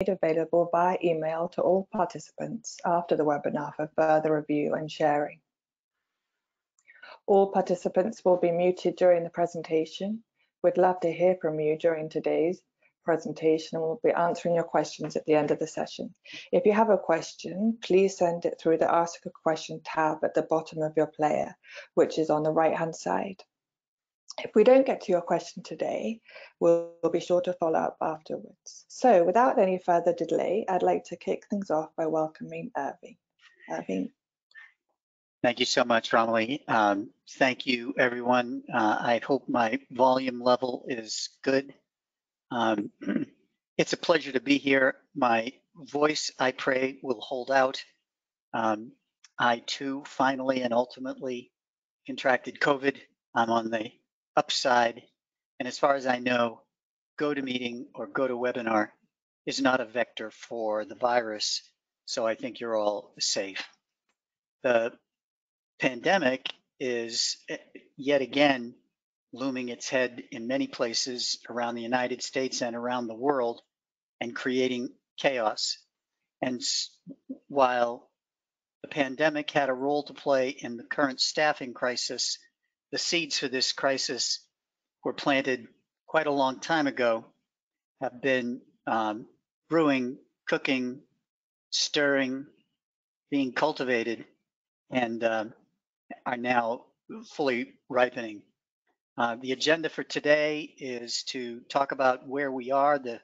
made available by email to all participants after the webinar for further review and sharing. All participants will be muted during the presentation. We'd love to hear from you during today's presentation, and we'll be answering your questions at the end of the session. If you have a question, please send it through the Ask a Question tab at the bottom of your player, which is on the right-hand side. If we don't get to your question today, we'll be sure to follow up afterwards. So without any further delay, I'd like to kick things off by welcoming Irving. Irving. Thank you so much, Romilly. Thank you, everyone. I hope my volume level is good. It's a pleasure to be here. My voice, I pray, will hold out. I, too, finally and ultimately contracted COVID. I'm on the upside, and as far as I know, GoToMeeting or GoToWebinar is not a vector for the virus, so I think you're all safe. The pandemic is yet again looming its head in many places around the United States and around the world and creating chaos. And while the pandemic had a role to play in the current staffing crisis, the seeds for this crisis were planted quite a long time ago, have been brewing, cooking, stirring, being cultivated, and are now fully ripening. The agenda for today is to talk about where we are, the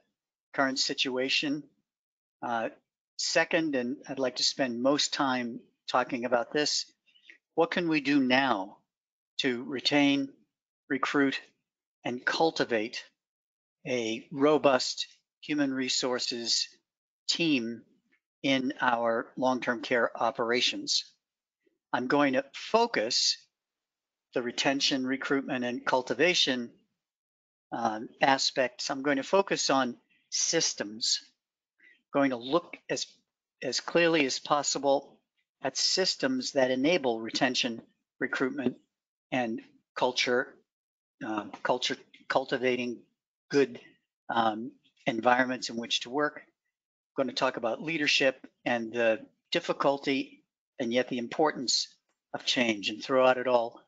current situation. Second, and I'd like to spend most time talking about this, what can we do now to retain, recruit, and cultivate a robust human resources team in our long-term care operations? I'm going to focus the retention, recruitment, and cultivation aspects. I'm going to focus on systems. I'm going to look as clearly as possible at systems that enable retention, recruitment, and culture cultivating good environments in which to work. I'm going to talk about leadership and the difficulty and yet the importance of change. And throughout it all,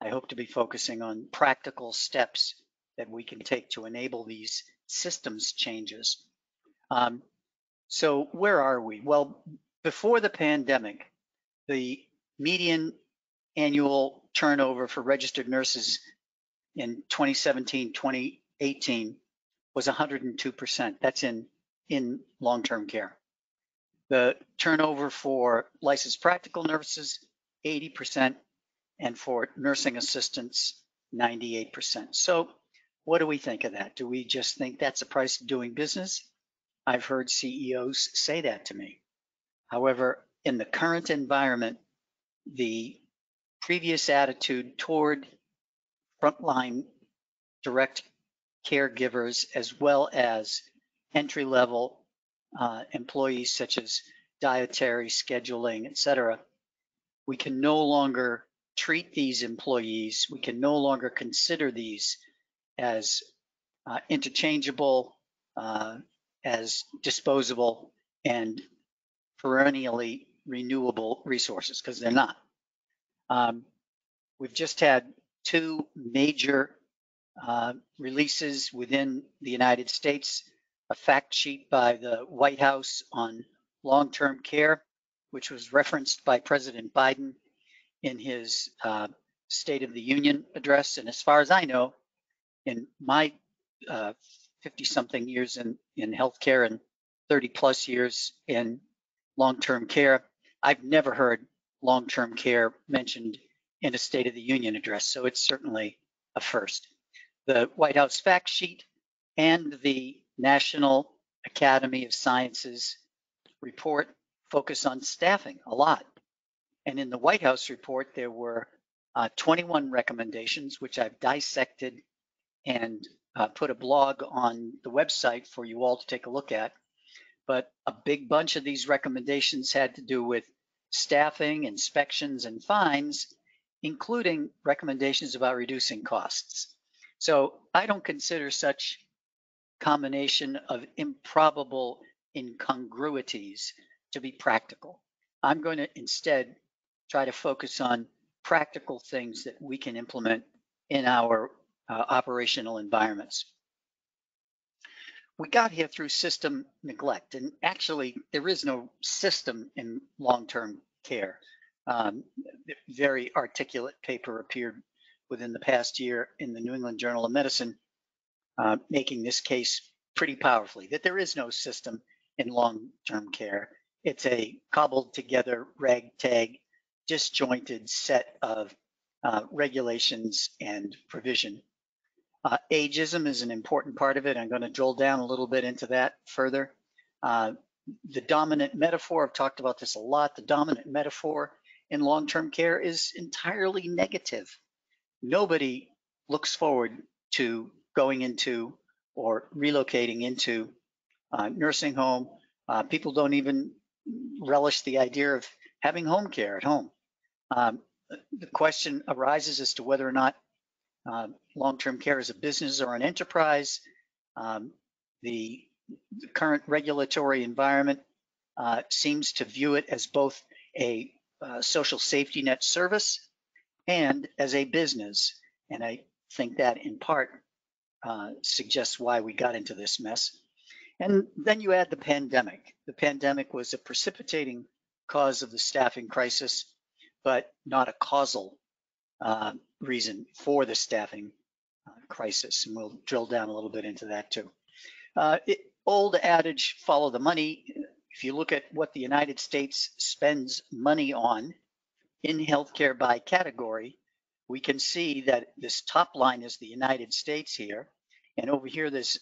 I hope to be focusing on practical steps that we can take to enable these systems changes. So where are we? Well, before the pandemic, the median annual turnover for registered nurses in 2017-2018 was 102%. That's in long-term care. The turnover for licensed practical nurses, 80%, and for nursing assistants, 98%. So what do we think of that? Do we just think that's the price of doing business? I've heard CEOs say that to me. However, in the current environment, the previous attitude toward frontline direct caregivers as well as entry-level employees such as dietary, scheduling, etc. We can no longer treat these employees, we can no longer consider these as interchangeable, as disposable, and perennially renewable resources, because they're not. We've just had two major releases within the United States, a fact sheet by the White House on long-term care, which was referenced by President Biden in his State of the Union address. And as far as I know, in my 50-something years in healthcare and 30-plus years in long-term care, I've never heard long-term care mentioned in a State of the Union address, so it's certainly a first. The White House fact sheet and the National Academy of Sciences report focus on staffing a lot. And in the White House report, there were 21 recommendations, which I've dissected and put a blog on the website for you all to take a look at. But a big bunch of these recommendations had to do with staffing, inspections, and fines, including recommendations about reducing costs. So I don't consider such combination of improbable incongruities to be practical. I'm going to instead try to focus on practical things that we can implement in our operational environments. We got here through system neglect, and actually there is no system in long-term care. Very articulate paper appeared within the past year in the New England Journal of Medicine, making this case pretty powerfully, that there is no system in long-term care. It's a cobbled together, ragtag, disjointed set of regulations and provision. Ageism is an important part of it. I'm going to drill down a little bit into that further. The dominant metaphor, I've talked about this a lot, the dominant metaphor in long-term care is entirely negative. Nobody looks forward to going into or relocating into a nursing home. People don't even relish the idea of having home care at home. The question arises as to whether or not long-term care is a business or an enterprise. The current regulatory environment seems to view it as both a social safety net service and as a business. And I think that in part suggests why we got into this mess. And then you add the pandemic. The pandemic was a precipitating cause of the staffing crisis, but not a causal reason for the staffing crisis. And we'll drill down a little bit into that too. Old adage, follow the money. If you look at what the United States spends money on in healthcare by category, we can see that this top line is the United States here. And over here, this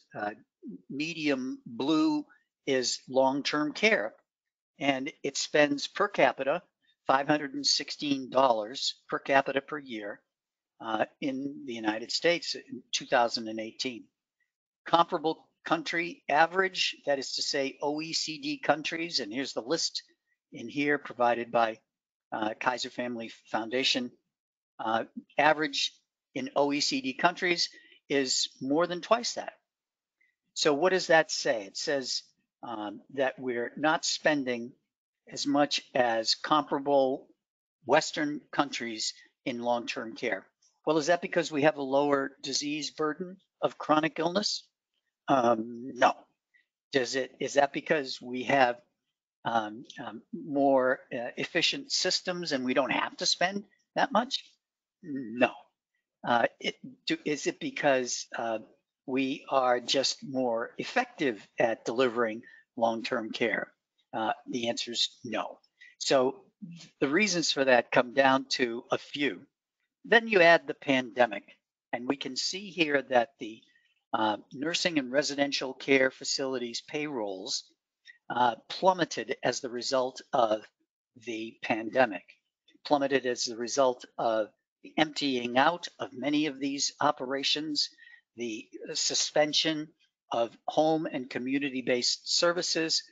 medium blue is long-term care. And it spends per capita $516 per capita per year in the United States in 2018. Comparable country average, that is to say OECD countries, and here's the list in here provided by Kaiser Family Foundation. Average in OECD countries is more than twice that. So what does that say? It says that we're not spending as much as comparable Western countries in long-term care. Well, is that because we have a lower disease burden of chronic illness? No. Is that because we have more efficient systems and we don't have to spend that much? No. Is it because we are just more effective at delivering long-term care? The answer is no. So the reasons for that come down to a few. Then you add the pandemic, and we can see here that the nursing and residential care facilities payrolls plummeted as the result of the pandemic, plummeted as the result of the emptying out of many of these operations, the suspension of home and community-based services,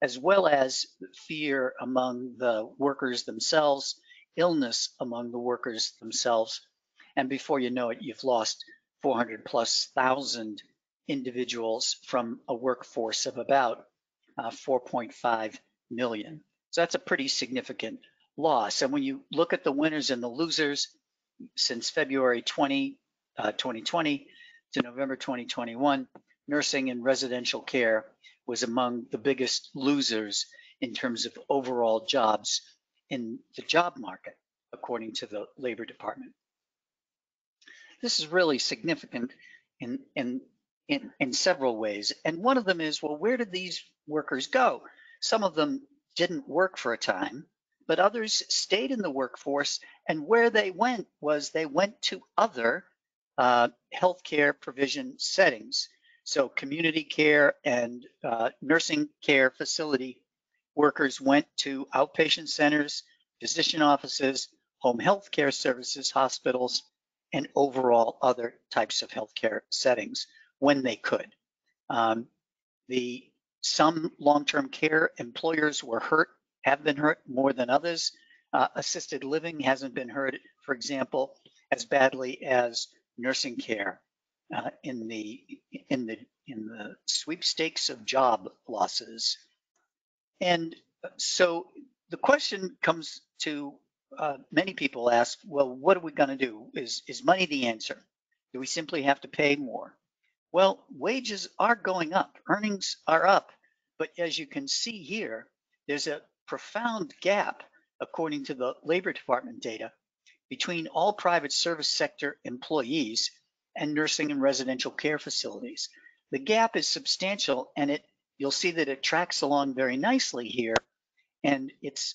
as well as fear among the workers themselves, illness among the workers themselves. And before you know it, you've lost 400,000+ individuals from a workforce of about 4.5 million. So that's a pretty significant loss. And when you look at the winners and the losers since February 2020 to November 2021, nursing and residential care was among the biggest losers in terms of overall jobs in the job market, according to the Labor Department. This is really significant in several ways. And one of them is, well, where did these workers go? Some of them didn't work for a time, but others stayed in the workforce, and where they went was they went to other healthcare provision settings. So community care and nursing care facility workers went to outpatient centers, physician offices, home health care services, hospitals, and overall other types of healthcare settings when they could. Some long-term care employers were hurt, have been hurt more than others. Assisted living hasn't been hurt, for example, as badly as nursing care in the sweepstakes of job losses. And so the question comes to many people ask, well, what are we going to do? Is money the answer? Do we simply have to pay more? Well, wages are going up, earnings are up, but as you can see here, there's a profound gap, according to the Labor Department data, between all private service sector employees and nursing and residential care facilities. The gap is substantial, and you'll see that it tracks along very nicely here, and it's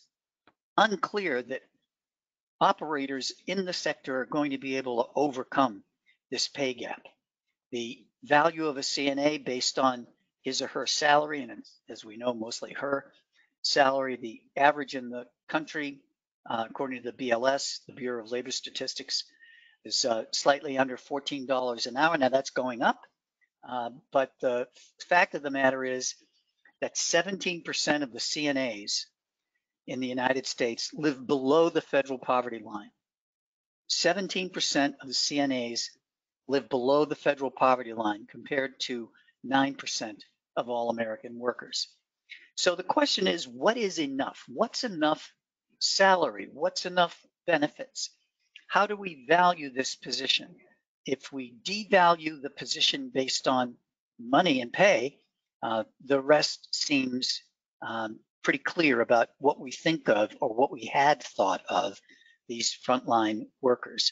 unclear that operators in the sector are going to be able to overcome this pay gap. The value of a CNA based on his or her salary, and as we know, mostly her salary, the average in the country, according to the BLS, the Bureau of Labor Statistics, is slightly under $14 an hour. Now that's going up, but the fact of the matter is that 17% of the CNAs in the United States live below the federal poverty line. 17% of the CNAs live below the federal poverty line compared to 9% of all American workers. So the question is, what is enough? What's enough salary? What's enough benefits? How do we value this position? If we devalue the position based on money and pay, the rest seems pretty clear about what we think of or what we had thought of these frontline workers.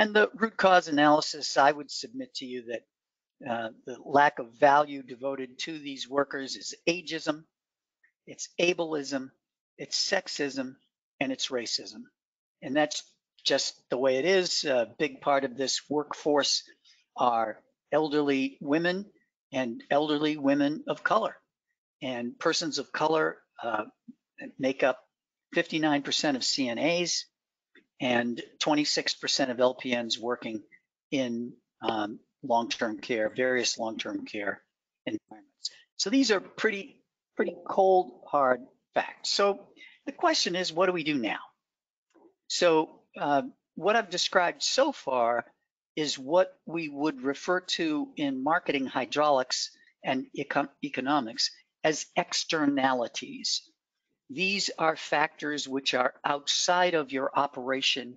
And the root cause analysis, I would submit to you that the lack of value devoted to these workers is ageism, it's ableism, it's sexism, and it's racism. And that's just the way it is. A big part of this workforce are elderly women and elderly women of color. And persons of color make up 59% of CNAs and 26% of LPNs working in long-term care, various long-term care environments. So these are pretty cold, hard facts. So the question is, what do we do now? So what I've described so far is what we would refer to in marketing hydraulics and economics as externalities. These are factors which are outside of your operation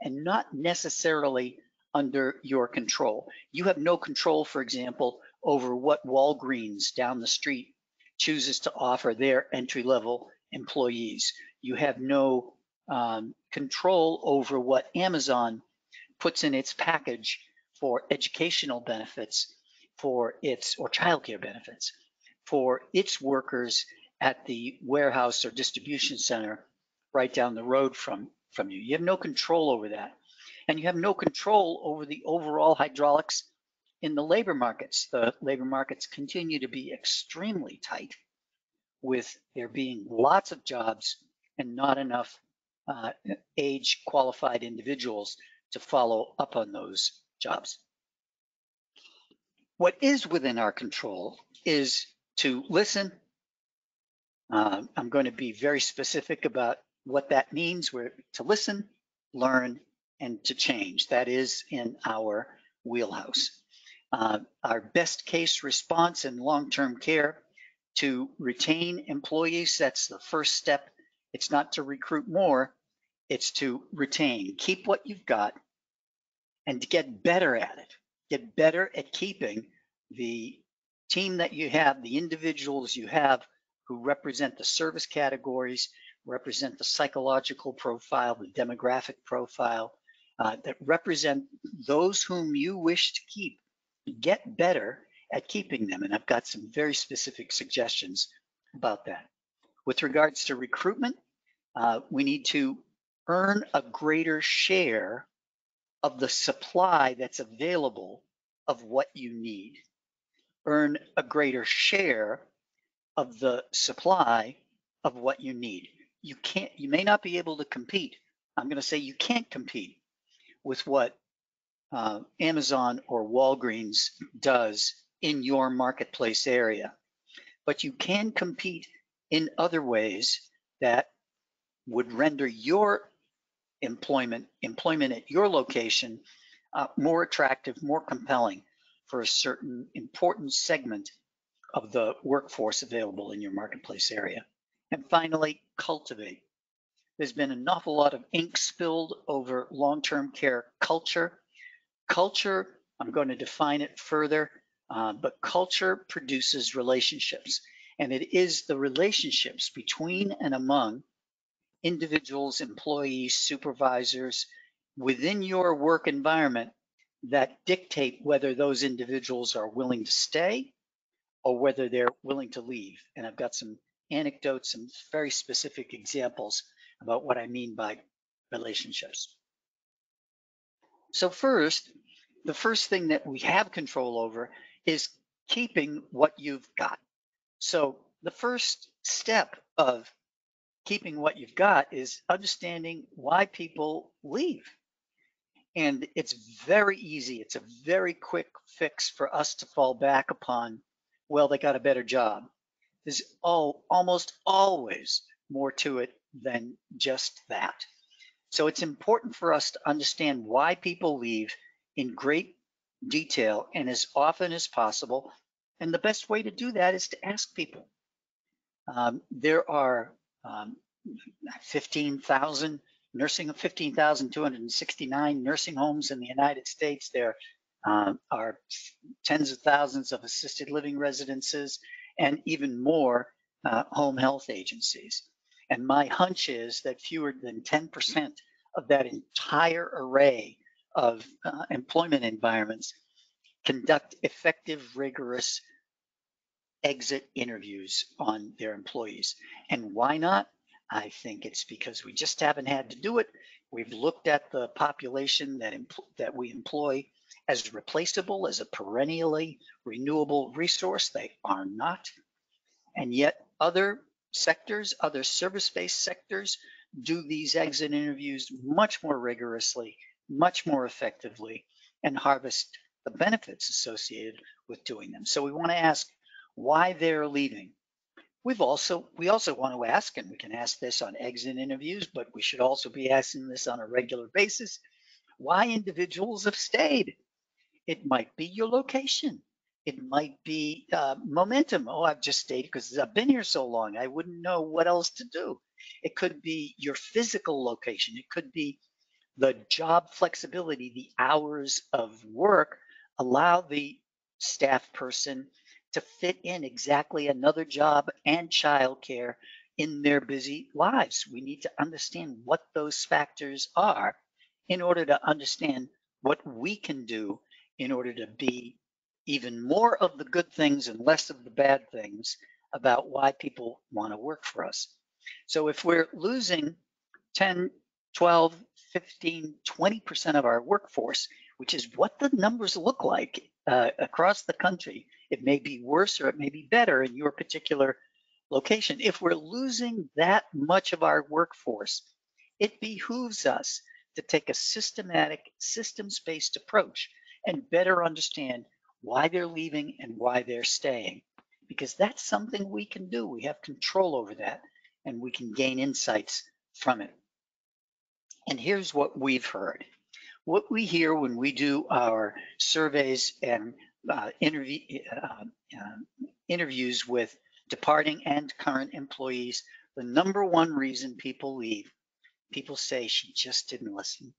and not necessarily under your control. You have no control, for example, over what Walgreens down the street chooses to offer their entry-level employees. You have no control over what Amazon puts in its package for educational benefits, for its or childcare benefits, for its workers at the warehouse or distribution center right down the road from you. You have no control over that. And you have no control over the overall hydraulics in the labor markets. The labor markets continue to be extremely tight, with there being lots of jobs and not enough age qualified individuals to follow up on those jobs. What is within our control is to listen. I'm going to be very specific about what that means. We're to listen, learn, and to change. That is in our wheelhouse. Our best case response in long-term care to retain employees, that's the first step. It's not to recruit more, it's to retain. Keep what you've got and to get better at it. Get better at keeping the team that you have, the individuals you have who represent the service categories, represent the psychological profile, the demographic profile, that represent those whom you wish to keep. Get better at keeping them, and I've got some very specific suggestions about that. With regards to recruitment, we need to earn a greater share of the supply that's available of what you need. Earn a greater share of the supply of what you need. You may not be able to compete. I'm going to say you can't compete with what Amazon or Walgreens does in your marketplace area, but you can compete in other ways that would render your employment at your location more attractive, more compelling for a certain important segment of the workforce available in your marketplace area. And finally, cultivate. There's been an awful lot of ink spilled over long-term care culture. Culture, I'm going to define it further, but culture produces relationships. And it is the relationships between and among individuals, employees, supervisors, within your work environment that dictate whether those individuals are willing to stay or whether they're willing to leave. And I've got some anecdotes and very specific examples about what I mean by relationships. So first, the first thing that we have control over is keeping what you've got. So the first step of keeping what you've got is understanding why people leave. And it's very easy. It's a very quick fix for us to fall back upon, well, they got a better job. There's almost always more to it than just that. So it's important for us to understand why people leave in great detail and as often as possible. And the best way to do that is to ask people. There are 15,269 nursing homes in the United States. There are tens of thousands of assisted living residences and even more home health agencies. And my hunch is that fewer than 10% of that entire array of employment environments conduct effective, rigorous exit interviews on their employees. And why not? I think it's because we just haven't had to do it. We've looked at the population that we employ as replaceable, as a perennially renewable resource. They are not. And yet other sectors, other service-based sectors, do these exit interviews much more rigorously, much more effectively, and harvest the benefits associated with doing them. So we want to ask why they're leaving. We also want to ask, and we can ask this on exit interviews, but we should also be asking this on a regular basis, why individuals have stayed. It might be your location. It might be momentum. Oh, I've just stayed because I've been here so long. I wouldn't know what else to do. It could be your physical location. It could be the job flexibility. The hours of work allow the staff person to fit in exactly another job and childcare in their busy lives. We need to understand what those factors are in order to understand what we can do in order to be even more of the good things and less of the bad things about why people want to work for us. So if we're losing 10, 12, 15, 20% of our workforce, which is what the numbers look like across the country, it may be worse or it may be better in your particular location. If we're losing that much of our workforce, it behooves us to take a systematic, systems-based approach and better understand why they're leaving and why they're staying, because that's something we can do. We have control over that and we can gain insights from it. And here's what we've heard. What we hear when we do our surveys and interviews with departing and current employees, the number one reason people leave, people say, she just didn't listen.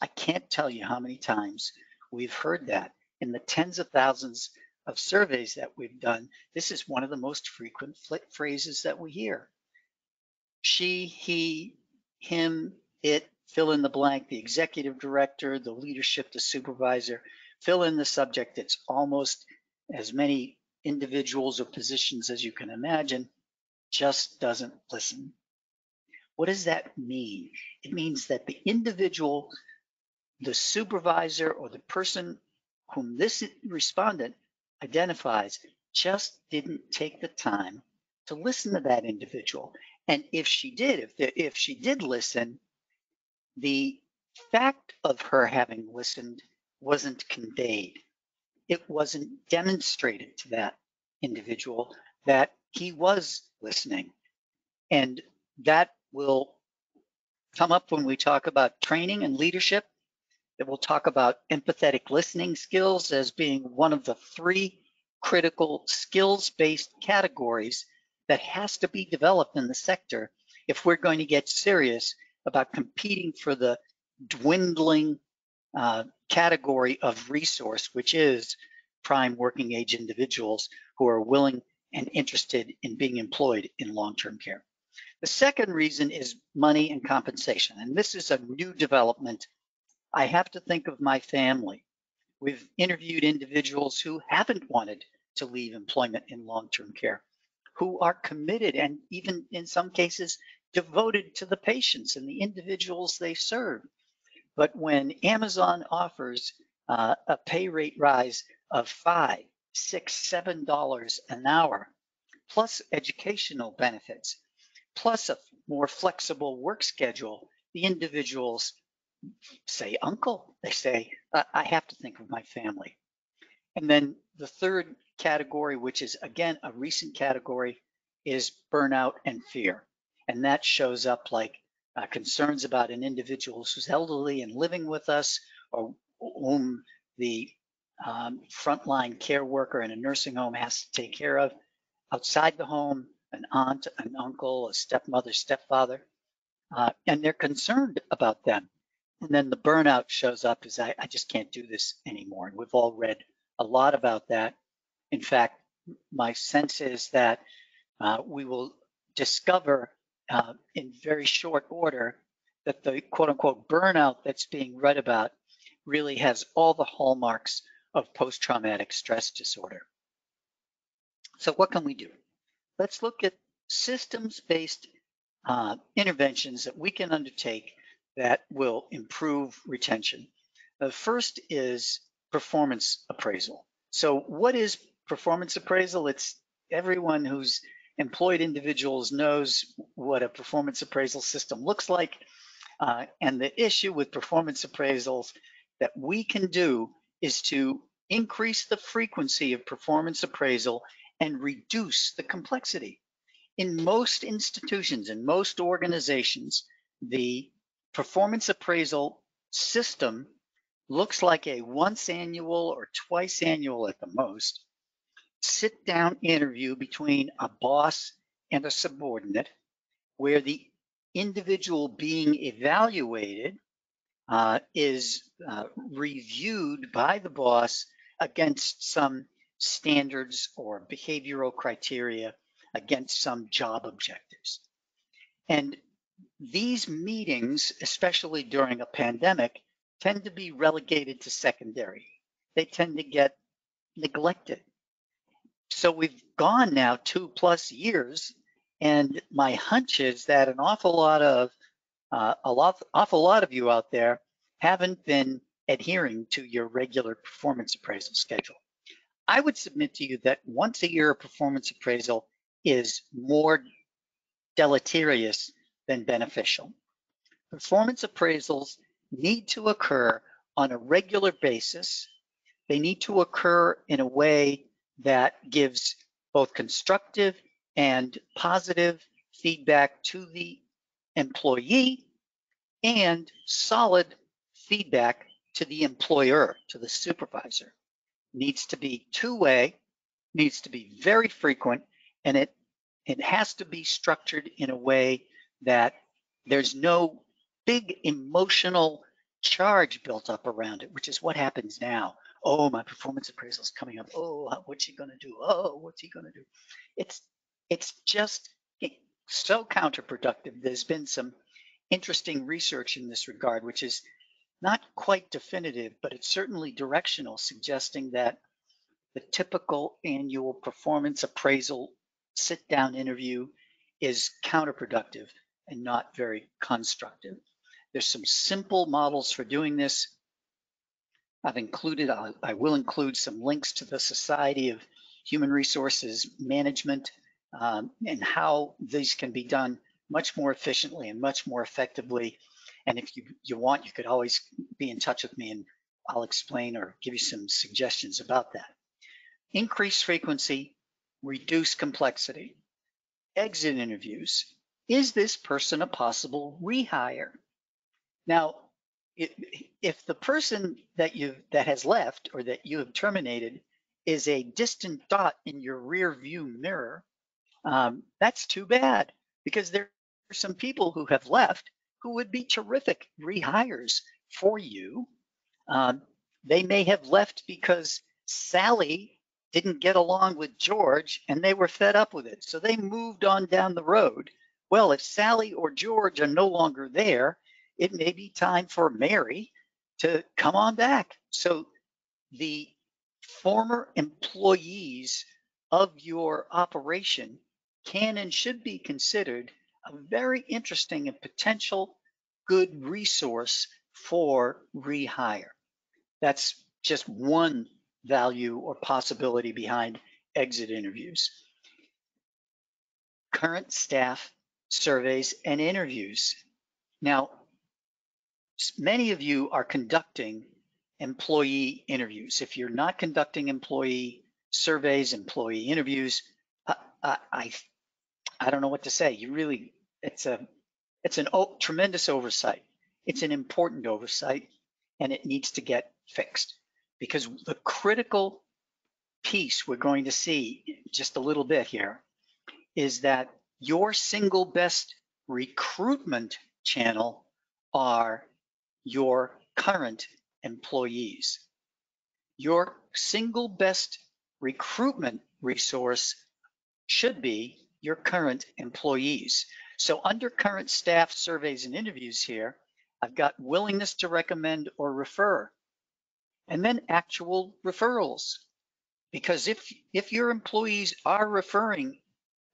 I can't tell you how many times we've heard that. In the tens of thousands of surveys that we've done, this is one of the most frequent phrases that we hear. She, he, him, it, fill in the blank, the executive director, the leadership, the supervisor, fill in the subject. It's almost as many individuals or positions as you can imagine, just doesn't listen. What does that mean? It means that the individual, the supervisor, or the person whom this respondent identifies just didn't take the time to listen to that individual. And if she did, if she did listen, the fact of her having listened wasn't conveyed. It wasn't demonstrated to that individual that he was listening. And that will come up when we talk about training and leadership. That we'll talk about empathetic listening skills as being one of the three critical skills-based categories that has to be developed in the sector if we're going to get serious about competing for the dwindling category of resource, which is prime working age individuals who are willing and interested in being employed in long-term care. The second reason is money and compensation, and this is a new development. I have to think of my family. We've interviewed individuals who haven't wanted to leave employment in long-term care, who are committed and even in some cases devoted to the patients and the individuals they serve. But when Amazon offers a pay rate rise of $5, $6, $7 an hour, plus educational benefits, plus a more flexible work schedule, the individuals say, uncle, they say, I have to think of my family. And then the third category, which is again a recent category, is burnout and fear. And that shows up like concerns about an individual who's elderly and living with us, or whom the frontline care worker in a nursing home has to take care of outside the home, an aunt, an uncle, a stepmother, stepfather, and they're concerned about them. And then the burnout shows up as I just can't do this anymore. And we've all read a lot about that. In fact, my sense is that we will discover in very short order that the quote unquote burnout that's being read about really has all the hallmarks of post-traumatic stress disorder. So what can we do? Let's look at systems-based interventions that we can undertake that will improve retention. The first is performance appraisal. So what is performance appraisal? It's everyone who's employed individuals knows what a performance appraisal system looks like. And the issue with performance appraisals that we can do is to increase the frequency of performance appraisal and reduce the complexity. In most institutions, in most organizations, the performance appraisal system looks like a once annual or twice annual at the most sit down interview between a boss and a subordinate, where the individual being evaluated is reviewed by the boss against some standards or behavioral criteria, against some job objectives. And these meetings, especially during a pandemic, tend to be relegated to secondary. They tend to get neglected. So we've gone now 2+ years, and my hunch is that an awful lot of you out there haven't been adhering to your regular performance appraisal schedule. I would submit to you that once a year performance appraisal is more deleterious than beneficial. Performance appraisals need to occur on a regular basis. They need to occur in a way that gives both constructive and positive feedback to the employee and solid feedback to the employer, to the supervisor. Needs to be two-way, needs to be very frequent, and it has to be structured in a way that there's no big emotional charge built up around it, which is what happens now. Oh, my performance appraisal is coming up. Oh, what's she going to do? Oh, what's he going to do? It's just so counterproductive. There's been some interesting research in this regard, which is not quite definitive, but it's certainly directional, suggesting that the typical annual performance appraisal sit-down interview is counterproductive and not very constructive. There's some simple models for doing this. I will include some links to the Society of Human Resources Management and how these can be done much more efficiently and much more effectively. And if you want, you could always be in touch with me and I'll explain or give you some suggestions about that. Increase frequency, reduce complexity. Exit interviews. Is this person a possible rehire? Now, if the person that has left or that you have terminated is a distant dot in your rear view mirror, That's too bad, because there are some people who have left who would be terrific rehires for you. They may have left because Sally didn't get along with George and they were fed up with it. So they moved on down the road. Well, if Sally or George are no longer there, it may be time for Mary to come on back. So the former employees of your operation can and should be considered a very interesting and potential good resource for rehire. That's just one value or possibility behind exit interviews. Current staff surveys and interviews. Now, many of you are conducting employee interviews. If you're not conducting employee surveys, employee interviews, I don't know what to say. You really, it's a tremendous oversight. It's an important oversight, and it needs to get fixed, because the critical piece we're going to see just a little bit here is that your single best recruitment channel are your current employees. Your single best recruitment resource should be your current employees. So under current staff surveys and interviews here, I've got willingness to recommend or refer, and then actual referrals. Because if your employees are referring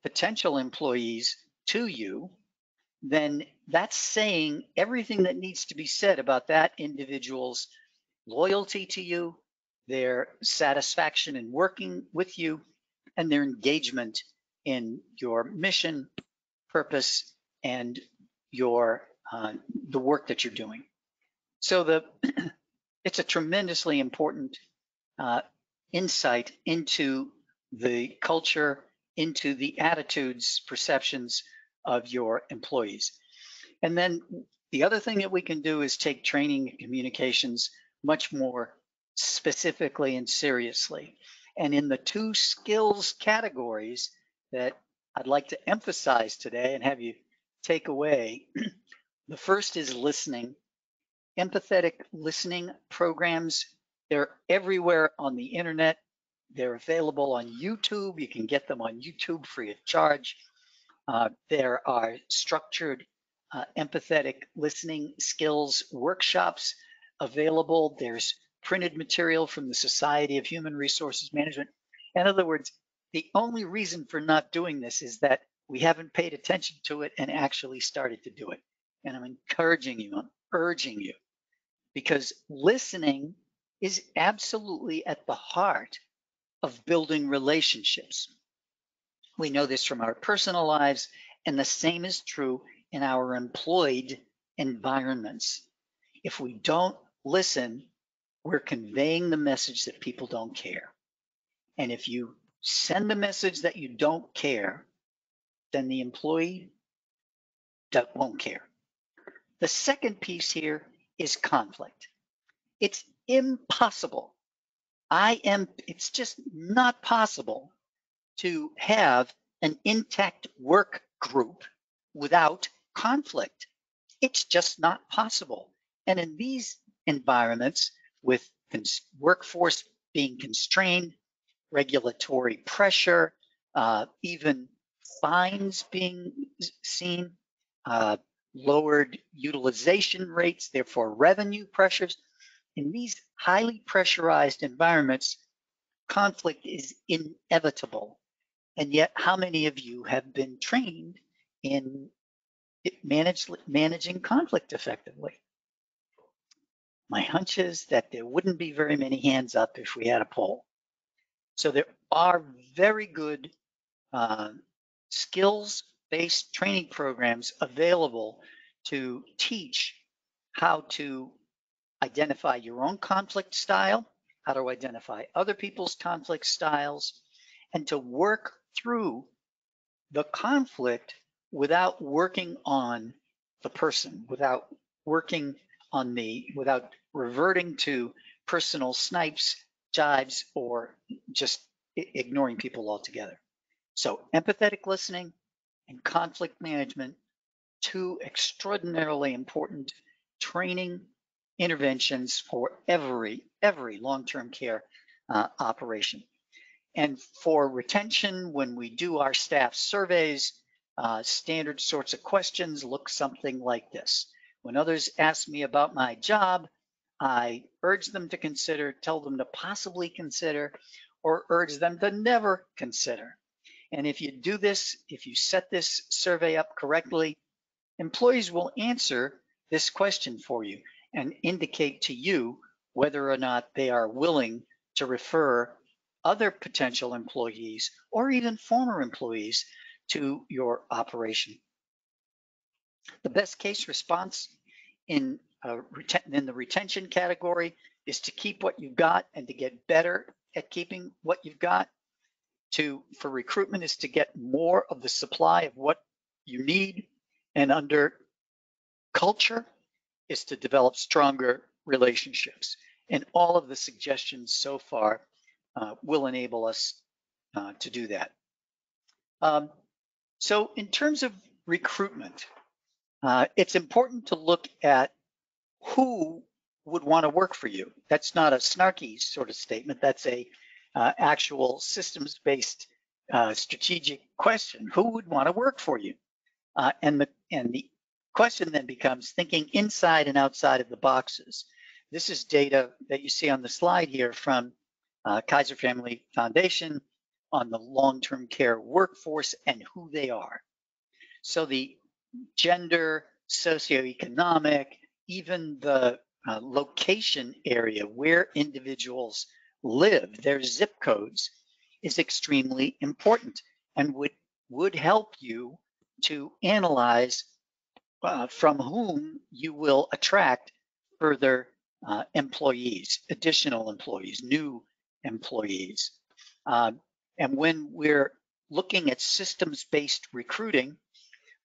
potential employees to you, then that's saying everything that needs to be said about that individual's loyalty to you, their satisfaction in working with you, and their engagement in your mission, purpose, and your the work that you're doing. So it's a tremendously important insight into the culture, into the attitudes, perceptions of your employees. And then the other thing that we can do is take training and communications much more specifically and seriously. And in the two skills categories that I'd like to emphasize today and have you take away, the first is listening. Empathetic listening programs, they're everywhere on the internet. They're available on YouTube. You can get them on YouTube free of charge. There are structured empathetic listening skills workshops available. There's printed material from the Society of Human Resources Management. In other words, the only reason for not doing this is that we haven't paid attention to it and actually started to do it. And I'm encouraging you, I'm urging you, because listening is absolutely at the heart of building relationships. We know this from our personal lives, and the same is true in our employed environments. If we don't listen, we're conveying the message that people don't care. And if you send the message that you don't care, then the employee won't care. The second piece here is conflict. It's impossible. It's just not possible to have an intact work group without conflict. It's just not possible. And in these environments, with workforce being constrained, regulatory pressure, even fines being seen, lowered utilization rates, therefore revenue pressures. In these highly pressurized environments, conflict is inevitable. And yet, how many of you have been trained in managing conflict effectively? My hunch is that there wouldn't be very many hands up if we had a poll. So there are very good skills-based training programs available to teach how to identify your own conflict style, how to identify other people's conflict styles, and to work through the conflict without working on the person, without reverting to personal snipes, jibes, or just ignoring people altogether. So empathetic listening and conflict management, two extraordinarily important training interventions for every long-term care operation. And for retention, when we do our staff surveys, standard sorts of questions look something like this. When others ask me about my job, I urge them to consider, tell them to possibly consider, or urge them to never consider. And if you do this, if you set this survey up correctly, employees will answer this question for you and indicate to you whether or not they are willing to refer other potential employees or even former employees to your operation. The best case response in the retention category is to keep what you've got and to get better at keeping what you've got. For recruitment is to get more of the supply of what you need, and under culture is to develop stronger relationships. And all of the suggestions so far will enable us to do that. So in terms of recruitment, it's important to look at who would want to work for you. That's not a snarky sort of statement. That's a actual systems-based strategic question. Who would want to work for you? And the question then becomes thinking inside and outside of the boxes. This is data that you see on the slide here from Kaiser Family Foundation on the long-term care workforce and who they are. So the gender, socioeconomic, even the location area where individuals live, their zip codes, is extremely important and would help you to analyze from whom you will attract further employees, additional employees, new employees. And when we're looking at systems-based recruiting,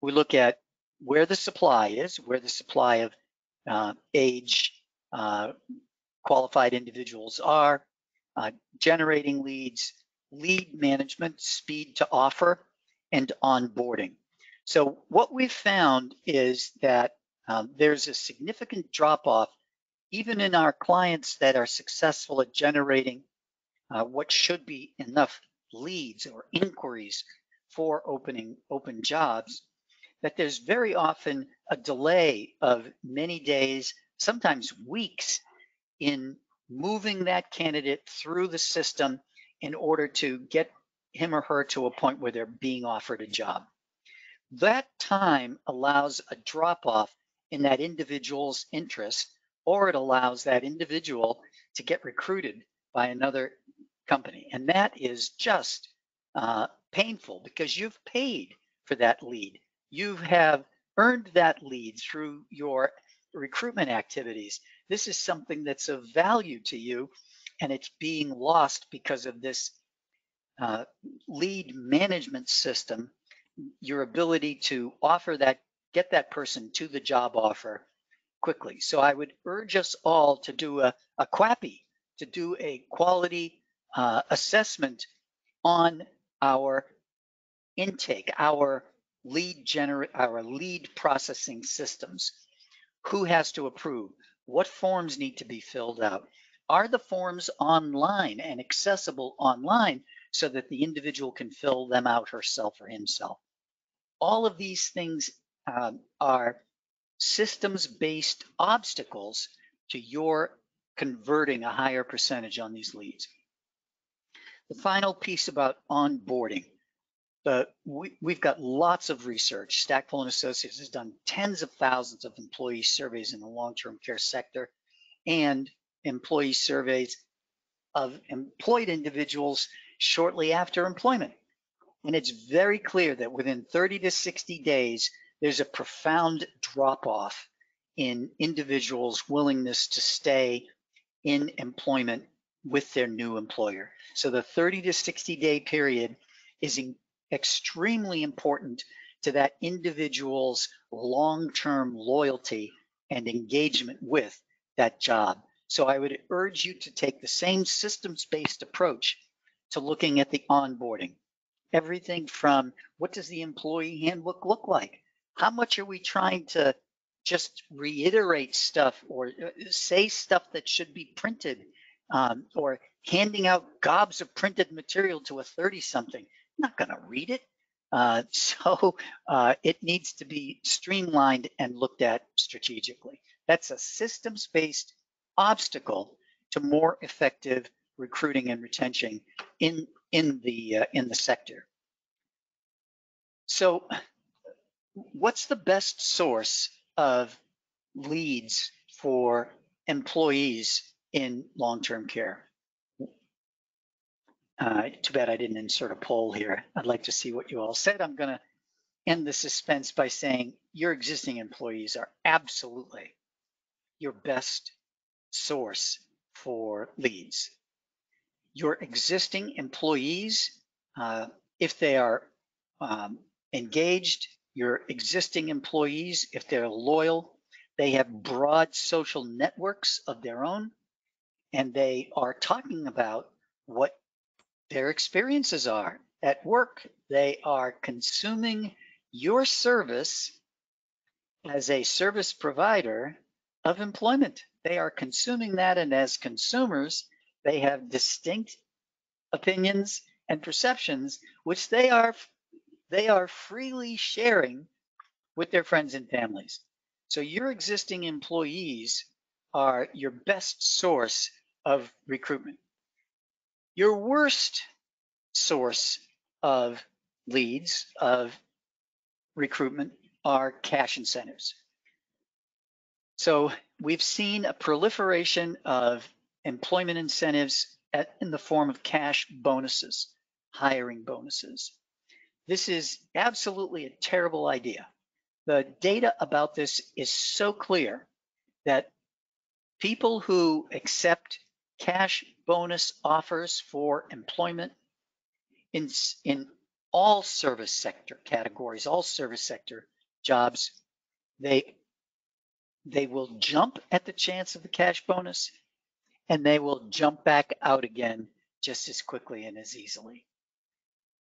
we look at where the supply is, where the supply of age qualified individuals are, generating leads, lead management, speed to offer, and onboarding. So what we've found is that there's a significant drop-off even in our clients that are successful at generating what should be enough leads or inquiries for open jobs, that there's very often a delay of many days, sometimes weeks, in moving that candidate through the system in order to get him or her to a point where they're being offered a job. That time allows a drop-off in that individual's interest, or it allows that individual to get recruited by another company. And that is just painful, because you've paid for that lead. You have earned that lead through your recruitment activities. This is something that's of value to you, and it's being lost because of this lead management system, your ability to offer that, get that person to the job offer quickly. So I would urge us all to do a QAPI, to do a quality assessment on our intake, our lead processing systems. Who has to approve? What forms need to be filled out? Are the forms online and accessible online so that the individual can fill them out herself or himself? All of these things are systems-based obstacles to your converting a higher percentage on these leads. The final piece about onboarding. We've got lots of research. Stackpole and Associates has done tens of thousands of employee surveys in the long-term care sector, and employee surveys of employed individuals shortly after employment. And it's very clear that within 30 to 60 days, there's a profound drop-off in individuals' willingness to stay in employment with their new employer. So the 30 to 60 day period is extremely important to that individual's long-term loyalty and engagement with that job. So I would urge you to take the same systems-based approach to looking at the onboarding. everything from what does the employee handbook look like? How much are we trying to just reiterate stuff or say stuff that should be printed, or handing out gobs of printed material to a 30-something? Not going to read it. So it needs to be streamlined and looked at strategically. That's a systems-based obstacle to more effective recruiting and retention in the sector. So what's the best source of leads for employees in long-term care? Too bad I didn't insert a poll here. I'd like to see what you all said. I'm going to end the suspense by saying your existing employees are absolutely your best source for leads. Your existing employees, if they are engaged, your existing employees, if they're loyal, they have broad social networks of their own, and they are talking about what their experiences are at work. They are consuming your service as a service provider of employment. They are consuming that, and as consumers, they have distinct opinions and perceptions, which they are freely sharing with their friends and families. So your existing employees are your best source of recruitment. Your worst source of leads, of recruitment, are cash incentives. So we've seen a proliferation of employment incentives in the form of cash bonuses, hiring bonuses. This is absolutely a terrible idea. The data about this is so clear that people who accept cash bonus offers for employment in all service sector categories, all service sector jobs, they will jump at the chance of the cash bonus, and they will jump back out again just as quickly and as easily.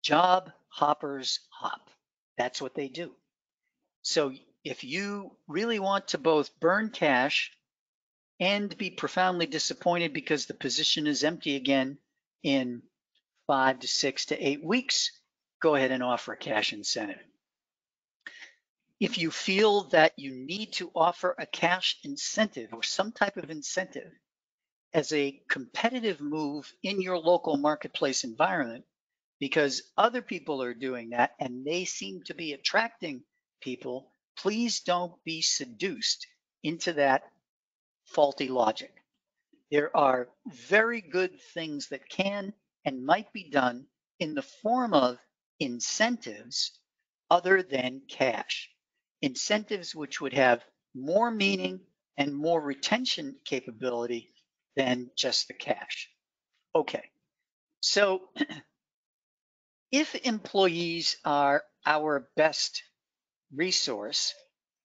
Job hoppers hop. That's what they do. So if you really want to both burn cash and be profoundly disappointed because the position is empty again in 5 to 6 to 8 weeks, go ahead and offer a cash incentive. If you feel that you need to offer a cash incentive or some type of incentive as a competitive move in your local marketplace environment, because other people are doing that and they seem to be attracting people, please don't be seduced into that faulty logic. There are very good things that can and might be done in the form of incentives other than cash. Incentives which would have more meaning and more retention capability than just the cash. Okay, so if employees are our best resource,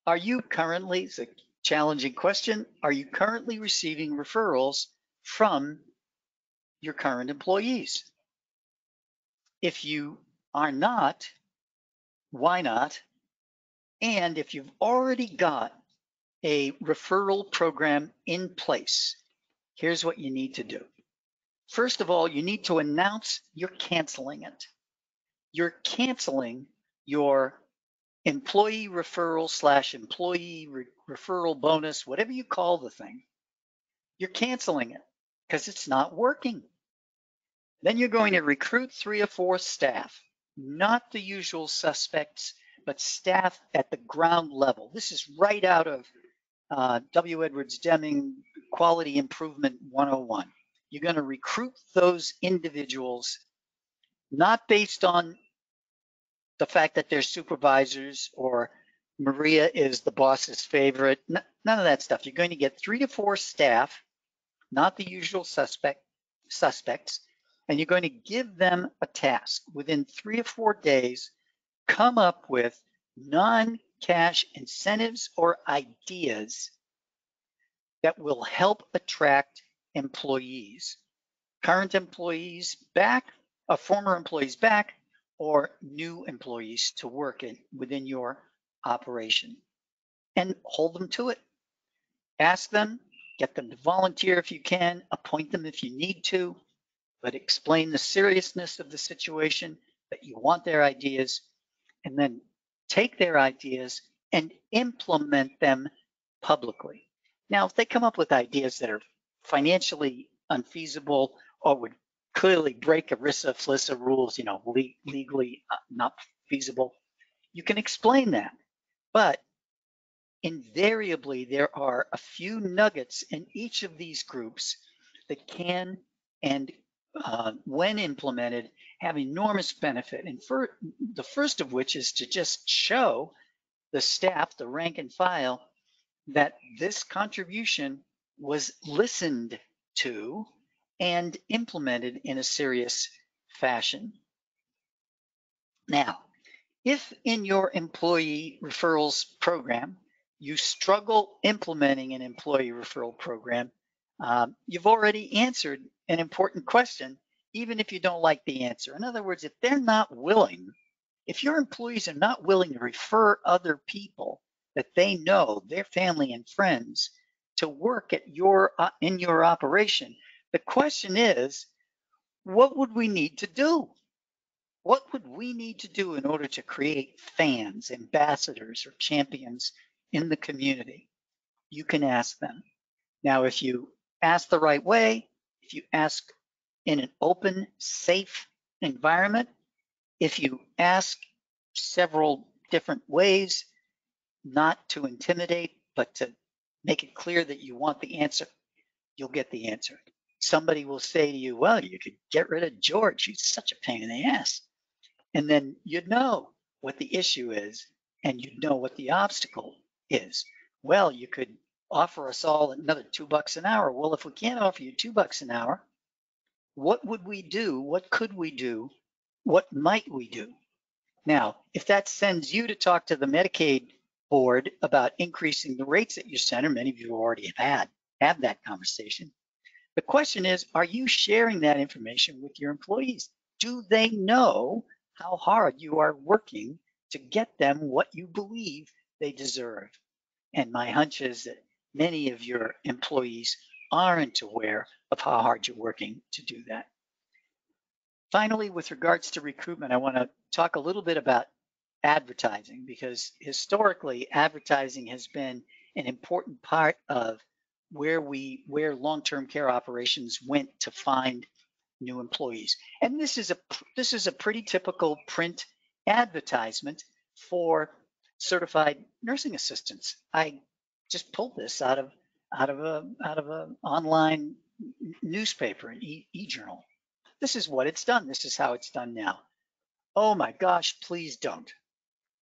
are you currently, it's a challenging question, are you currently receiving referrals from your current employees? If you are not, why not? And if you've already got a referral program in place, here's what you need to do. First of all, you need to announce you're canceling it. You're canceling your employee referral / employee referral bonus, whatever you call the thing. You're canceling it because it's not working. Then you're going to recruit 3 or 4 staff, not the usual suspects, but staff at the ground level. This is right out of W. Edwards Deming, Quality Improvement 101. You're going to recruit those individuals not based on the fact that they're supervisors or Maria is the boss's favorite, none of that stuff. You're going to get 3 to 4 staff, not the usual suspects, and you're going to give them a task. Within 3 or 4 days, come up with non-cash incentives or ideas that will help attract employees, current employees back, former employees back, or new employees to work within your operation, and hold them to it. Ask them, get them to volunteer if you can, appoint them if you need to, but explain the seriousness of the situation, that you want their ideas, and then take their ideas and implement them publicly. Now, if they come up with ideas that are financially unfeasible or would clearly break ERISA, FLSA rules, you know, legally not feasible, you can explain that. But invariably, there are a few nuggets in each of these groups that can and when implemented have enormous benefit. And the first of which is to just show the staff, the rank and file, that this contribution was listened to and implemented in a serious fashion. Now, if in your employee referrals program, you struggle implementing an employee referral program, you've already answered an important question, even if you don't like the answer. In other words, if your employees are not willing to refer other people that they know, their family and friends, to work at in your operation, the question is, what would we need to do? What would we need to do in order to create fans, ambassadors, or champions in the community? You can ask them. Now, if you ask the right way, if you ask in an open, safe environment, if you ask several different ways, not to intimidate, but to make it clear that you want the answer, you'll get the answer. Somebody will say to you, well, you could get rid of George. He's such a pain in the ass. And then you know what the issue is, and you know what the obstacle is. Well, you could offer us all another $2 an hour. Well, if we can't offer you $2 an hour, what would we do? What could we do? What might we do? Now, if that sends you to talk to the Medicaid board about increasing the rates at your center, many of you already have that conversation. The question is, are you sharing that information with your employees? Do they know how hard you are working to get them what you believe they deserve? And my hunch is that many of your employees aren't aware of how hard you're working to do that. Finally, with regards to recruitment, I want to talk a little bit about advertising, because historically advertising has been an important part of where long-term care operations went to find new employees. And this is a pretty typical print advertisement for certified nursing assistants. I just pulled this out of a online newspaper, an e-journal. This is what it's done. This is how it's done now. Oh my gosh, please don't.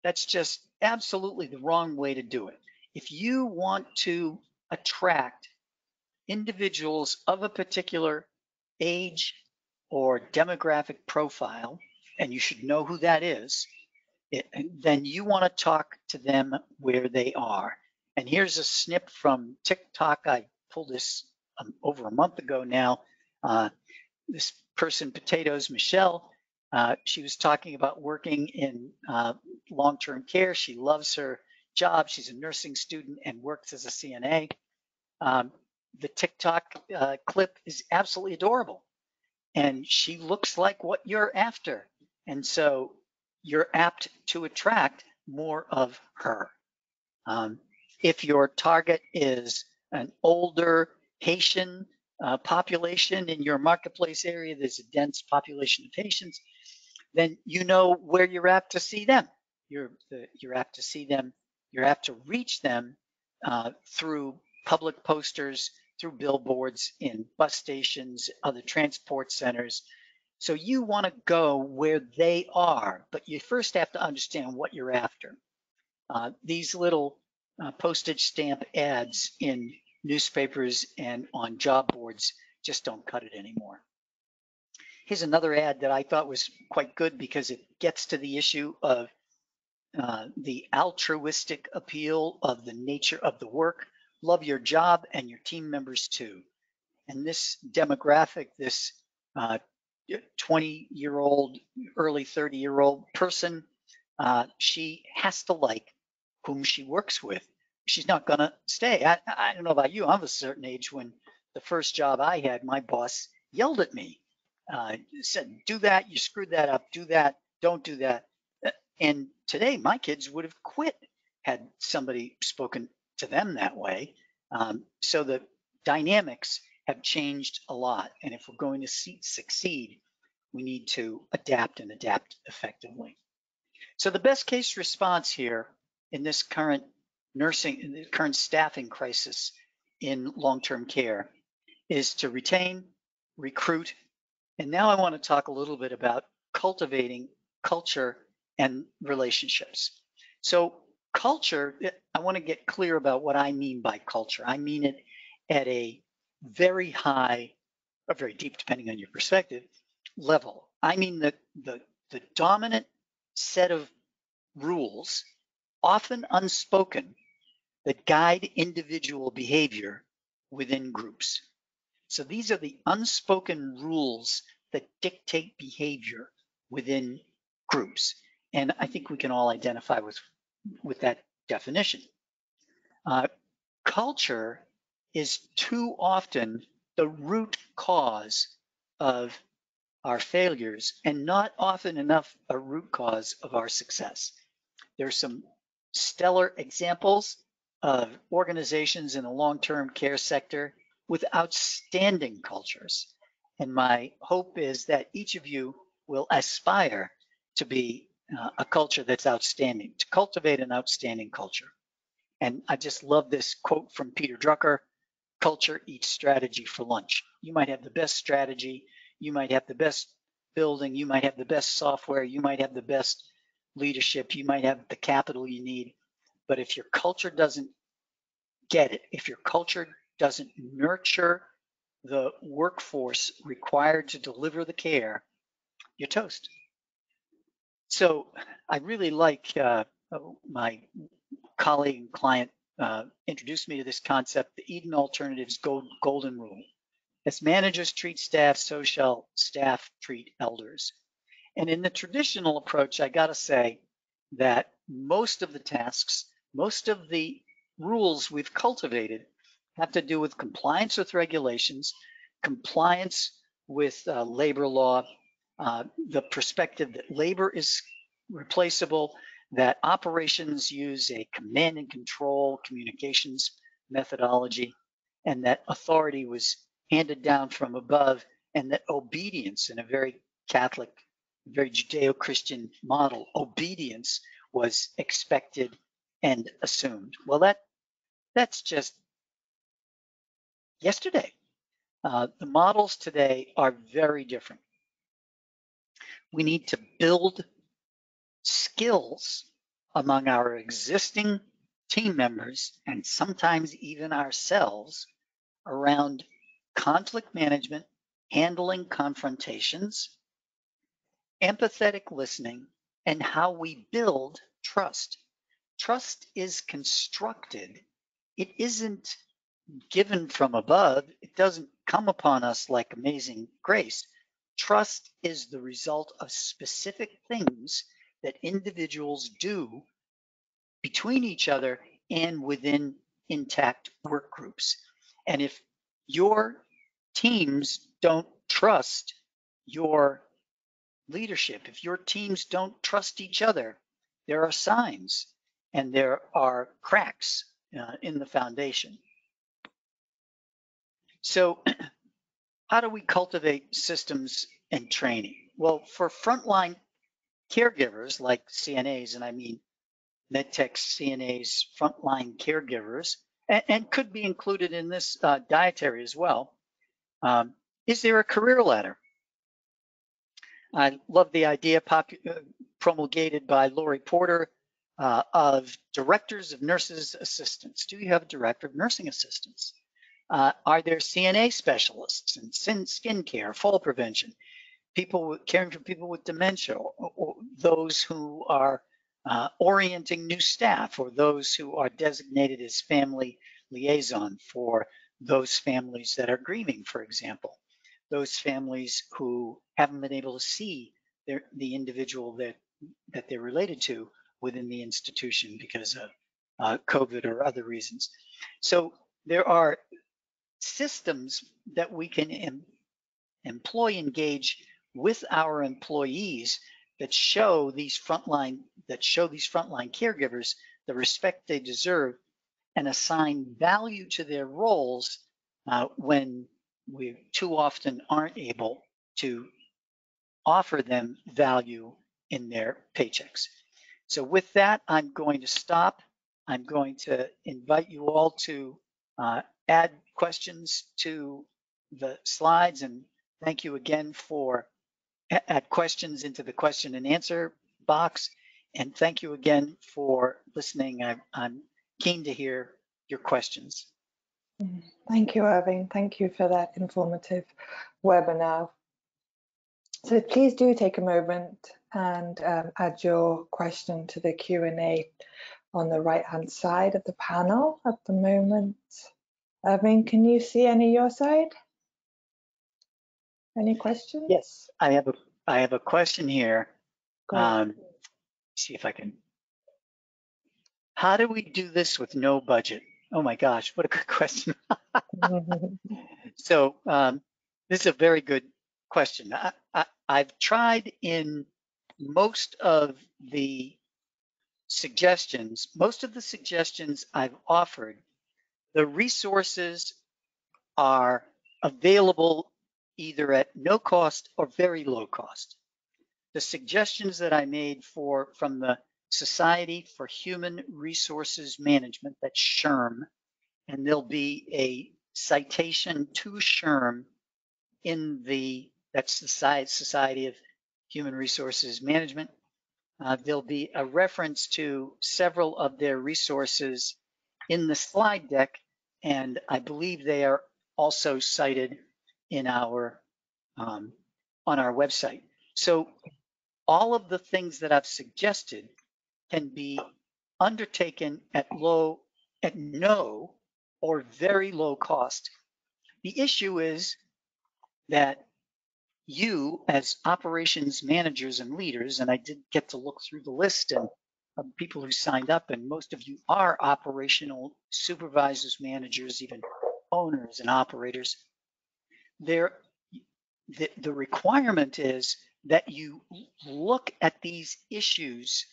That's just absolutely the wrong way to do it. If you want to attract individuals of a particular age or demographic profile, and you should know who that is, then you want to talk to them where they are. And here's a snip from TikTok. I pulled this over a month ago now. This person, Potatoes Michelle, she was talking about working in long-term care. She loves her job. She's a nursing student and works as a CNA. The TikTok clip is absolutely adorable. And she looks like what you're after. And so you're apt to attract more of her. If your target is an older Haitian population in your marketplace area, there's a dense population of Haitians, then you know where you're apt to see them. You're apt to see them. You're apt to reach them through public posters, through billboards in bus stations, other transport centers. So you want to go where they are, but you first have to understand what you're after. These little postage stamp ads in newspapers and on job boards just don't cut it anymore. Here's another ad that I thought was quite good because it gets to the issue of the altruistic appeal of the nature of the work. Love your job and your team members too. And this demographic, this 20-year-old, early 30-year-old person, she has to like whom she works with. She's not gonna stay. I don't know about you. I'm of a certain age when the first job I had, my boss yelled at me, said, do that, you screwed that up, do that, don't do that. And today my kids would have quit had somebody spoken to them that way. So the dynamics have changed a lot. And if we're going to succeed, we need to adapt and adapt effectively. So the best case response here in this current staffing crisis in long-term care is to retain, recruit, and now I want to talk a little bit about cultivating culture and relationships. So culture, I want to get clear about what I mean by culture. I mean it at a very high, or very deep, depending on your perspective, level. I mean the dominant set of rules, often unspoken, that guide individual behavior within groups. So these are the unspoken rules that dictate behavior within groups. And I think we can all identify with that definition. Culture is too often the root cause of our failures and not often enough a root cause of our success. There are some stellar examples of organizations in the long-term care sector with outstanding cultures. And my hope is that each of you will aspire to be a culture that's outstanding, to cultivate an outstanding culture. And I just love this quote from Peter Drucker, culture eats strategy for lunch. You might have the best strategy, you might have the best building, you might have the best software, you might have the best leadership, you might have the capital you need, but if your culture doesn't get it, if your culture doesn't nurture the workforce required to deliver the care, you're toast. So I really like my colleague and client introduced me to this concept, the Eden Alternatives Golden Rule. As managers treat staff, so shall staff treat elders. And in the traditional approach, I gotta say that most of the tasks, most of the rules we've cultivated have to do with compliance with regulations, compliance with labor law, the perspective that labor is replaceable, that operations use a command and control communications methodology, and that authority was handed down from above, and that obedience in a very Catholic, very Judeo-Christian model, obedience was expected and assumed. Well, that's just yesterday. The models today are very different. We need to build skills among our existing team members and sometimes even ourselves around conflict management, handling confrontations, empathetic listening, and how we build trust. Trust is constructed. It isn't given from above. It doesn't come upon us like amazing grace. Trust is the result of specific things that individuals do between each other and within intact work groups. And if your teams don't trust your leadership, if your teams don't trust each other, there are signs and there are cracks in the foundation. So how do we cultivate systems and training? Well, for frontline caregivers like CNAs, and I mean MedTech CNAs, frontline caregivers, and could be included in this dietary as well, is there a career ladder? I love the idea promulgated by Lori Porter of directors of nurses assistants. Do you have a director of nursing assistants? Are there CNA specialists in skin care, fall prevention, people caring for people with dementia, or those who are orienting new staff, or those who are designated as family liaison for those families that are grieving, for example? those families who haven't been able to see the individual that they're related to within the institution because of COVID or other reasons. So there are systems that we can engage with our employees that show these frontline caregivers the respect they deserve and assign value to their roles when we too often aren't able to offer them value in their paychecks. So with that, I'm going to stop. I'm going to invite you all to add questions to the slides, and thank you again for add questions into the question and answer box. And thank you again for listening. I'm keen to hear your questions. Thank you, Irving. Thank you for that informative webinar. So please do take a moment and add your question to the Q&A on the right-hand side of the panel at the moment. Irving, can you see any your side? Any questions? Yes, I have a question here. See if I can. How do we do this with no budget? Oh my gosh, what a good question. So this is a very good question. I've tried in most of the suggestions I've offered, the resources are available either at no cost or very low cost. The suggestions that I made from the Society for Human Resources Management, that's SHRM, and there'll be a citation to SHRM in Society of Human Resources Management. There'll be a reference to several of their resources in the slide deck, and I believe they are also cited in our on our website. So all of the things that I've suggested can be undertaken at no or very low cost. The issue is that you, as operations managers and leaders, and I did get to look through the list and of people who signed up, and most of you are operational supervisors, managers, even owners and operators. The requirement is that you look at these issues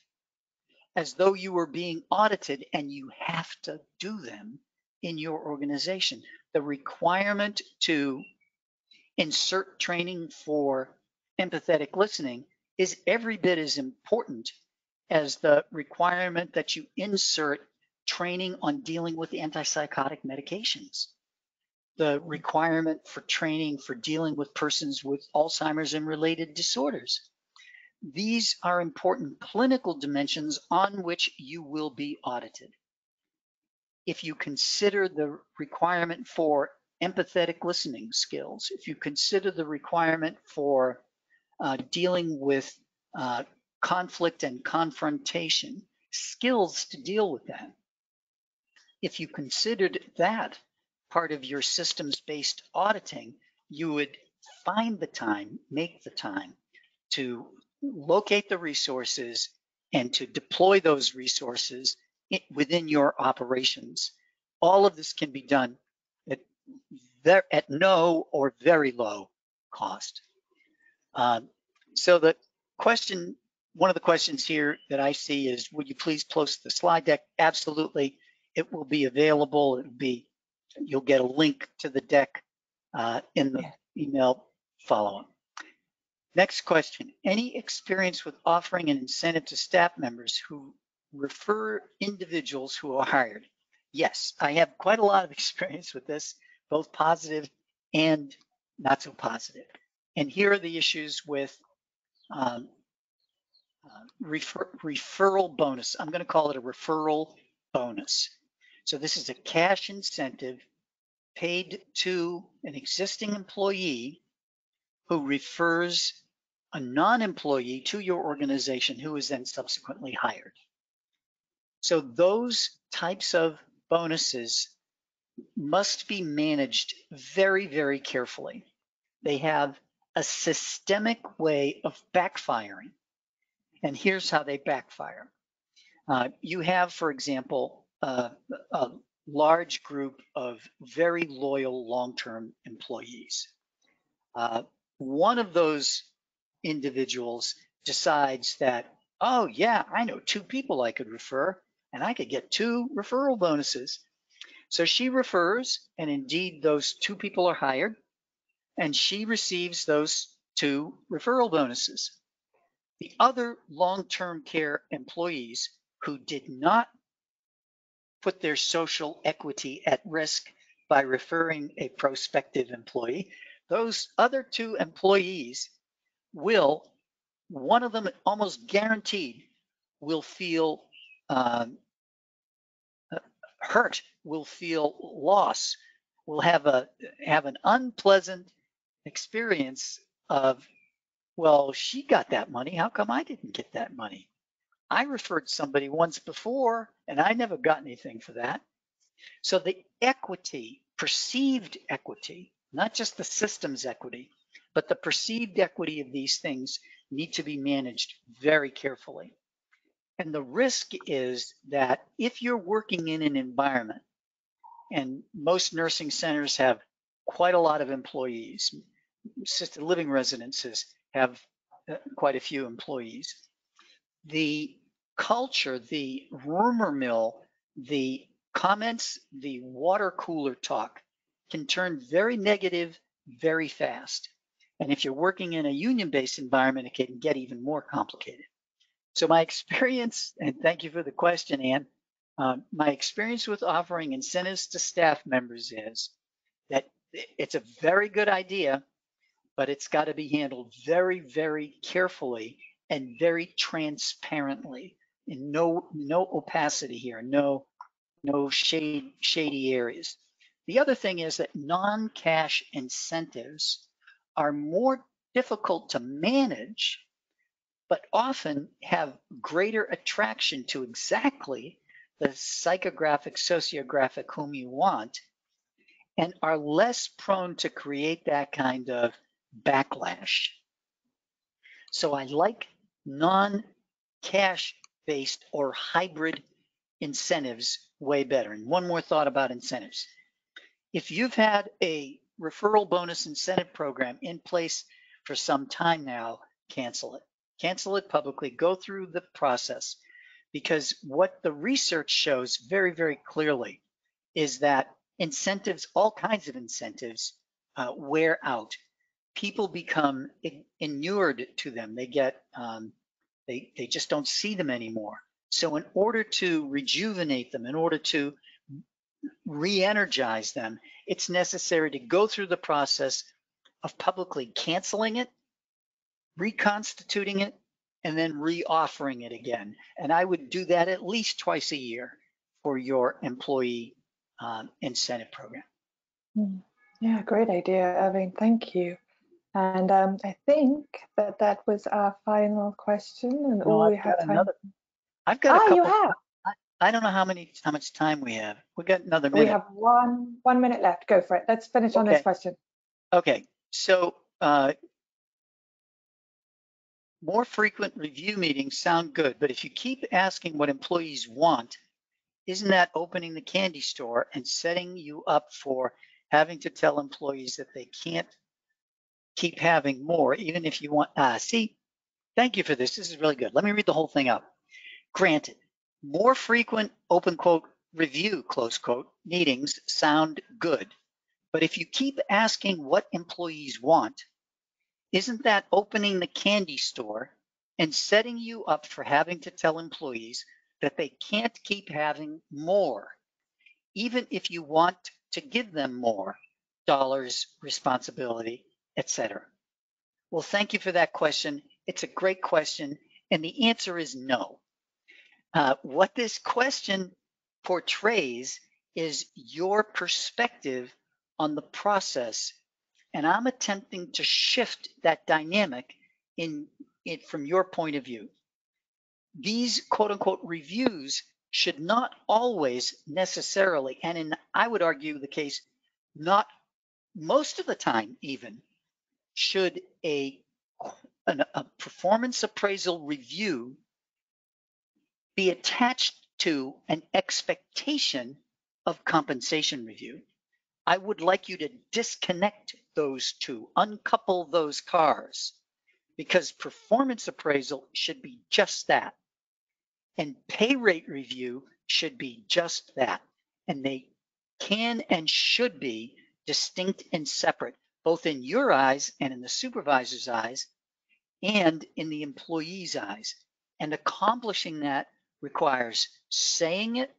as though you were being audited, and you have to do them in your organization. The requirement to insert training for empathetic listening is every bit as important as the requirement that you insert training on dealing with antipsychotic medications. The requirement for training for dealing with persons with Alzheimer's and related disorders. These are important clinical dimensions on which you will be audited. If you consider the requirement for empathetic listening skills, if you consider the requirement for dealing with conflict and confrontation, skills to deal with that, if you considered that part of your systems-based auditing, you would find the time, make the time to locate the resources and to deploy those resources within your operations. All of this can be done at no or very low cost. So the question, one of the questions here that I see is, would you please post the slide deck? Absolutely, it will be available. You'll get a link to the deck in the email follow-up. Next question, any experience with offering an incentive to staff members who refer individuals who are hired? Yes, I have quite a lot of experience with this, both positive and not so positive. And here are the issues with referral bonus. I'm gonna call it a referral bonus. So this is a cash incentive paid to an existing employee who refers a non-employee to your organization who is then subsequently hired. So those types of bonuses must be managed very, very carefully. They have a systemic way of backfiring. And here's how they backfire. You have, for example, a large group of very loyal long-term employees. One of those individuals decides that, oh yeah, I know two people I could refer and I could get two referral bonuses. So she refers, and indeed those two people are hired, and she receives those two referral bonuses. The other long-term care employees who did not put their social equity at risk by referring a prospective employee, those other two employees will, one of them almost guaranteed, will feel hurt, will feel loss, will have an unpleasant experience of, well, she got that money, how come I didn't get that money? I referred somebody once before and I never got anything for that. So the equity, perceived equity, not just the system's equity, but the perceived equity of these things need to be managed very carefully. And the risk is that if you're working in an environment, and most nursing centers have quite a lot of employees, assisted living residences have quite a few employees, the culture, the rumor mill, the comments, the water cooler talk can turn very negative very fast. And if you're working in a union-based environment, it can get even more complicated. So my experience, and thank you for the question, Ann, my experience with offering incentives to staff members is that it's a very good idea, but it's got to be handled very, very carefully and very transparently, and no opacity here, no shady areas. The other thing is that non-cash incentives are more difficult to manage, but often have greater attraction to exactly the psychographic, sociographic whom you want, and are less prone to create that kind of backlash. So I like non-cash based or hybrid incentives way better. And one more thought about incentives. If you've had a referral bonus incentive program in place for some time now, cancel it. Cancel it publicly, go through the process, because what the research shows very, very clearly is that incentives, all kinds of incentives, wear out. People become inured to them. They get, they just don't see them anymore. So in order to rejuvenate them, in order to re-energize them, it's necessary to go through the process of publicly canceling it, reconstituting it, and then re-offering it again. And I would do that at least twice a year for your employee incentive program. Yeah, great idea, Evan. Thank you. And I think that was our final question, and no, all I've we have time. Another. I've got a couple. You have. I don't know how much time we have. We've got another minute. We have one minute left. Go for it. Let's finish on this question. Okay. So more frequent review meetings sound good, but if you keep asking what employees want, isn't that opening the candy store and setting you up for having to tell employees that they can't keep having more, even if you want? See, thank you for this. This is really good. Let me read the whole thing up. Granted, more frequent, open quote, review, close quote, meetings sound good, but if you keep asking what employees want, isn't that opening the candy store and setting you up for having to tell employees that they can't keep having more, even if you want to give them more dollars, responsibility, etc.? Well, thank you for that question. It's a great question, and the answer is no. What this question portrays is your perspective on the process, and I'm attempting to shift that dynamic in it from your point of view. These quote-unquote reviews should not always necessarily, and in, I would argue the case, not most of the time even, should a performance appraisal review be attached to an expectation of compensation review? I would like you to disconnect those two, uncouple those cars, because performance appraisal should be just that. And pay rate review should be just that. And they can and should be distinct and separate, both in your eyes and in the supervisor's eyes and in the employee's eyes. And accomplishing that requires saying it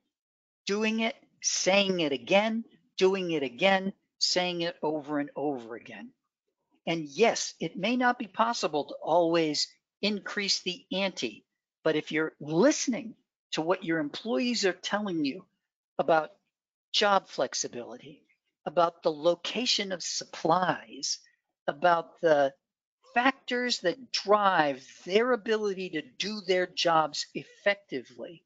again, doing it again, saying it over and over again. And yes, it may not be possible to always increase the ante, but if you're listening to what your employees are telling you about job flexibility, about the location of supplies, about the factors that drive their ability to do their jobs effectively,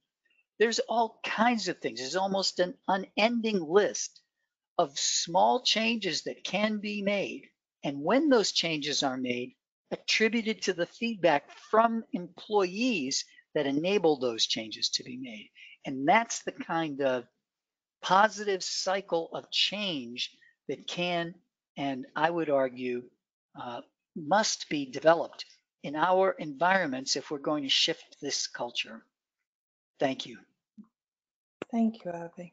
there's all kinds of things. There's almost an unending list of small changes that can be made. And when those changes are made, attributed to the feedback from employees that enable those changes to be made. And that's the kind of positive cycle of change that can, and I would argue, must be developed in our environments if we're going to shift this culture. Thank you. Thank you, Irving.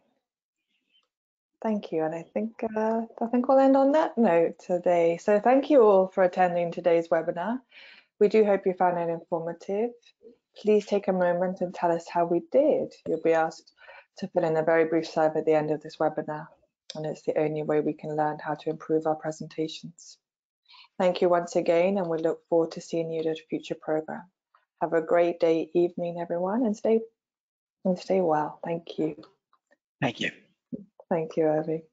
Thank you, and I think we'll end on that note today. So thank you all for attending today's webinar. We do hope you found it informative. Please take a moment and tell us how we did. You'll be asked to fill in a very brief survey at the end of this webinar, and it's the only way we can learn how to improve our presentations. Thank you once again, and we look forward to seeing you at a future program. Have a great day, evening, everyone, and stay well. Thank you. Thank you. Thank you, Abby.